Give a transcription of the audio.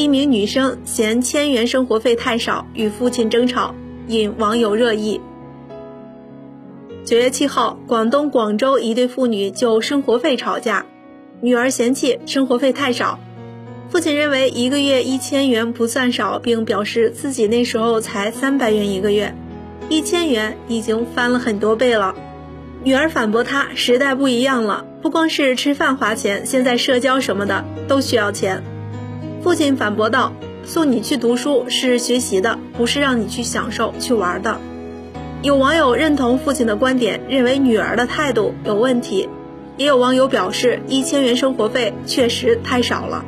一名女生嫌1,000元生活费太少，与父亲争吵，引网友热议。9月7号，广东广州一对父女就生活费吵架，女儿嫌弃生活费太少，父亲认为一个月1000元不算少，并表示自己那时候才300元一个月，1000元已经翻了很多倍了。女儿反驳他，时代不一样了，不光是吃饭花钱，现在社交什么的都需要钱。父亲反驳道，送你去读书是学习的，不是让你去享受去玩的。有网友认同父亲的观点，认为女儿的态度有问题，也有网友表示1000元生活费确实太少了。